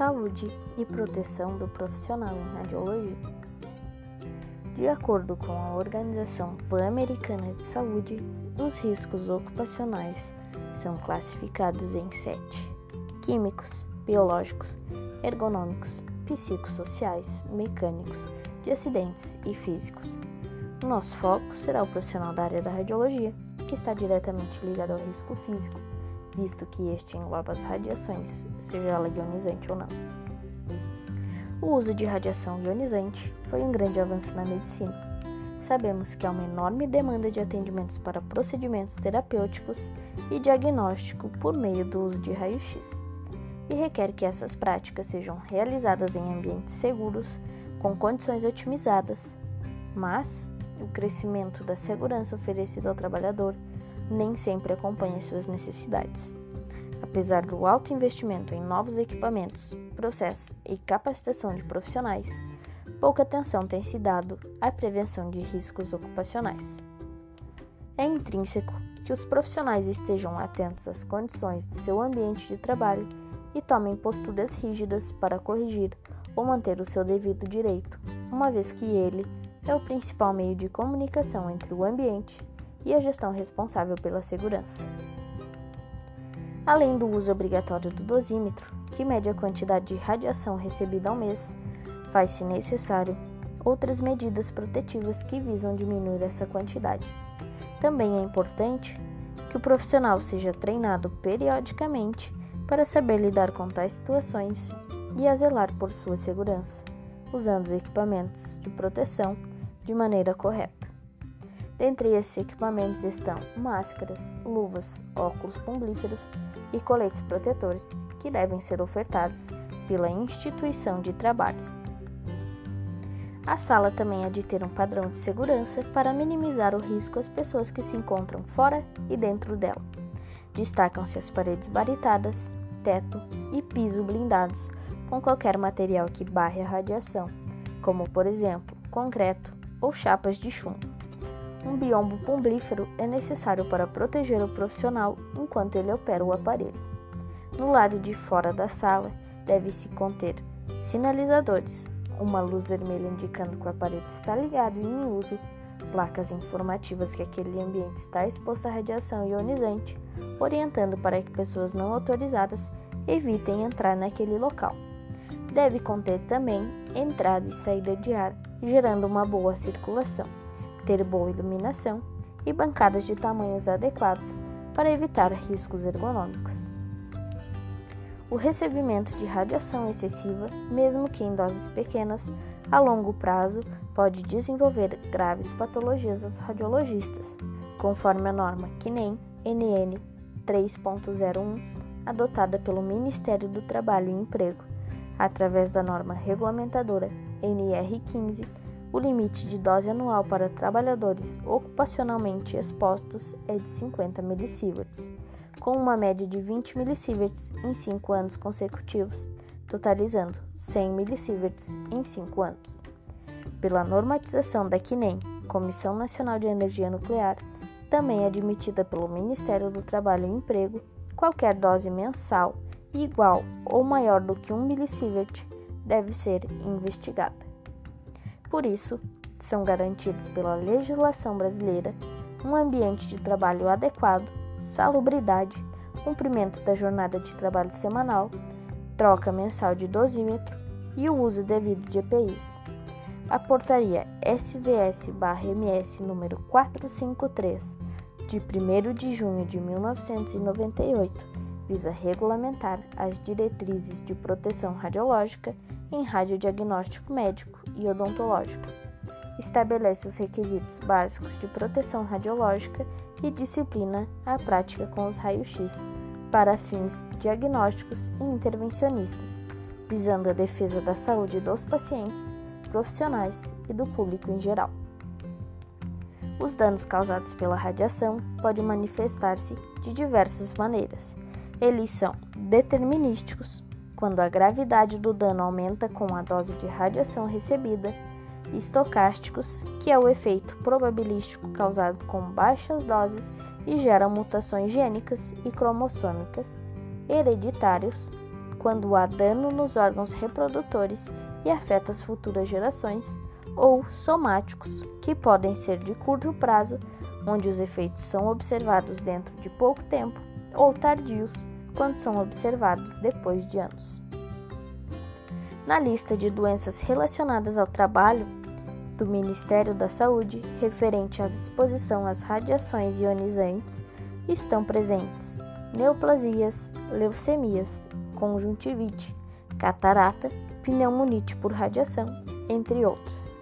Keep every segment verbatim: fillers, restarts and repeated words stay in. saúde e proteção do profissional em radiologia. De acordo com a Organização Pan-Americana de Saúde, os riscos ocupacionais são classificados em sete: químicos, biológicos, ergonômicos, psicossociais, mecânicos, de acidentes e físicos. Nosso foco será o profissional da área da radiologia, que está diretamente ligado ao risco físico, visto que este engloba as radiações, seja ela ionizante ou não. O uso de radiação ionizante foi um grande avanço na medicina. Sabemos que há uma enorme demanda de atendimentos para procedimentos terapêuticos e diagnóstico por meio do uso de raio-x, e requer que essas práticas sejam realizadas em ambientes seguros, com condições otimizadas. Mas o crescimento da segurança oferecida ao trabalhador nem sempre acompanha suas necessidades. Apesar do alto investimento em novos equipamentos, processos e capacitação de profissionais, pouca atenção tem se dado à prevenção de riscos ocupacionais. É intrínseco que os profissionais estejam atentos às condições do seu ambiente de trabalho e tomem posturas rígidas para corrigir ou manter o seu devido direito, uma vez que ele é o principal meio de comunicação entre o ambiente e a gestão responsável pela segurança. Além do uso obrigatório do dosímetro, que mede a quantidade de radiação recebida ao mês, faz-se necessário outras medidas protetivas que visam diminuir essa quantidade. Também é importante que o profissional seja treinado periodicamente para saber lidar com tais situações e a zelar por sua segurança, usando os equipamentos de proteção de maneira correta. Dentre esses equipamentos estão máscaras, luvas, óculos plumblíferos e coletes protetores, que devem ser ofertados pela instituição de trabalho. A sala também é de ter um padrão de segurança para minimizar o risco às pessoas que se encontram fora e dentro dela. Destacam-se as paredes barritadas, teto e piso blindados com qualquer material que barre a radiação, como por exemplo concreto ou chapas de chumbo. Um biombo plumblífero é necessário para proteger o profissional enquanto ele opera o aparelho. No lado de fora da sala, deve-se conter sinalizadores, uma luz vermelha indicando que o aparelho está ligado e em uso, placas informativas que aquele ambiente está exposto à radiação ionizante, orientando para que pessoas não autorizadas evitem entrar naquele local. Deve conter também entrada e saída de ar, gerando uma boa circulação, ter boa iluminação e bancadas de tamanhos adequados para evitar riscos ergonômicos. O recebimento de radiação excessiva, mesmo que em doses pequenas, a longo prazo pode desenvolver graves patologias aos radiologistas, conforme a norma C N E M N R três ponto zero um, adotada pelo Ministério do Trabalho e Emprego, através da norma regulamentadora N R quinze, o limite de dose anual para trabalhadores ocupacionalmente expostos é de cinquenta milissieverts, com uma média de vinte milissieverts em cinco anos consecutivos, totalizando cem milissieverts em cinco anos. Pela normatização da C N E M, Comissão Nacional de Energia Nuclear, também é admitida pelo Ministério do Trabalho e Emprego qualquer dose mensal igual ou maior do que um millisievert deve ser investigada. Por isso, são garantidos pela legislação brasileira um ambiente de trabalho adequado, salubridade, cumprimento da jornada de trabalho semanal, troca mensal de dosímetro e o uso devido de E P Is. A Portaria S V S barra M S número quatrocentos e cinquenta e três, de primeiro de junho de mil novecentos e noventa e oito, visa regulamentar as diretrizes de proteção radiológica em radiodiagnóstico médico e odontológico. Estabelece os requisitos básicos de proteção radiológica e disciplina a prática com os raios-x para fins diagnósticos e intervencionistas, visando a defesa da saúde dos pacientes, profissionais e do público em geral. Os danos causados pela radiação podem manifestar-se de diversas maneiras. Eles são determinísticos, quando a gravidade do dano aumenta com a dose de radiação recebida, estocásticos, que é o efeito probabilístico causado com baixas doses e gera mutações gênicas e cromossômicas, hereditários, quando há dano nos órgãos reprodutores e afeta as futuras gerações, ou somáticos, que podem ser de curto prazo, onde os efeitos são observados dentro de pouco tempo, ou tardios, quando são observados depois de anos. Na lista de doenças relacionadas ao trabalho do Ministério da Saúde, referente à exposição às radiações ionizantes, estão presentes neoplasias, leucemias, conjuntivite, catarata, pneumonite por radiação, entre outros.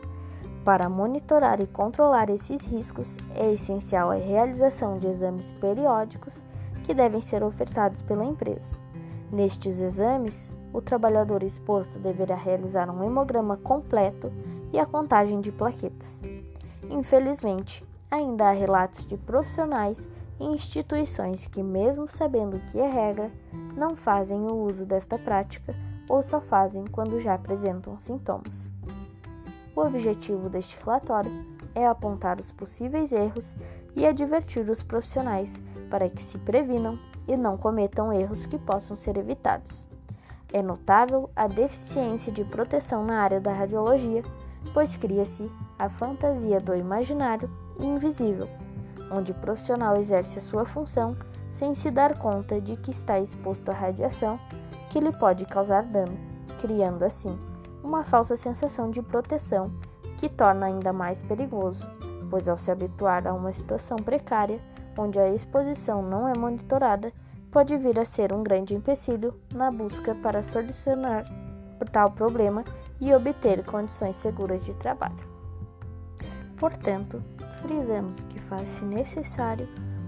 Para monitorar e controlar esses riscos, é essencial a realização de exames periódicos que devem ser ofertados pela empresa. Nestes exames, o trabalhador exposto deverá realizar um hemograma completo e a contagem de plaquetas. Infelizmente, ainda há relatos de profissionais e instituições que, mesmo sabendo que é regra, não fazem o uso desta prática ou só fazem quando já apresentam sintomas. O objetivo deste relatório é apontar os possíveis erros e advertir os profissionais para que se previnam e não cometam erros que possam ser evitados. É notável a deficiência de proteção na área da radiologia, pois cria-se a fantasia do imaginário e invisível, onde o profissional exerce a sua função sem se dar conta de que está exposto à radiação que lhe pode causar dano, criando assim uma falsa sensação de proteção que torna ainda mais perigoso, pois ao se habituar a uma situação precária, onde a exposição não é monitorada, pode vir a ser um grande empecilho na busca para solucionar tal problema e obter condições seguras de trabalho. Portanto, frisamos que faz-se necessário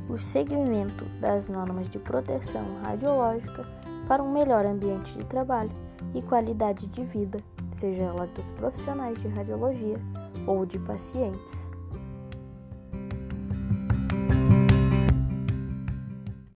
o seguimento das normas de proteção radiológica para um melhor ambiente de trabalho e qualidade de vida, seja ela dos profissionais de radiologia ou de pacientes.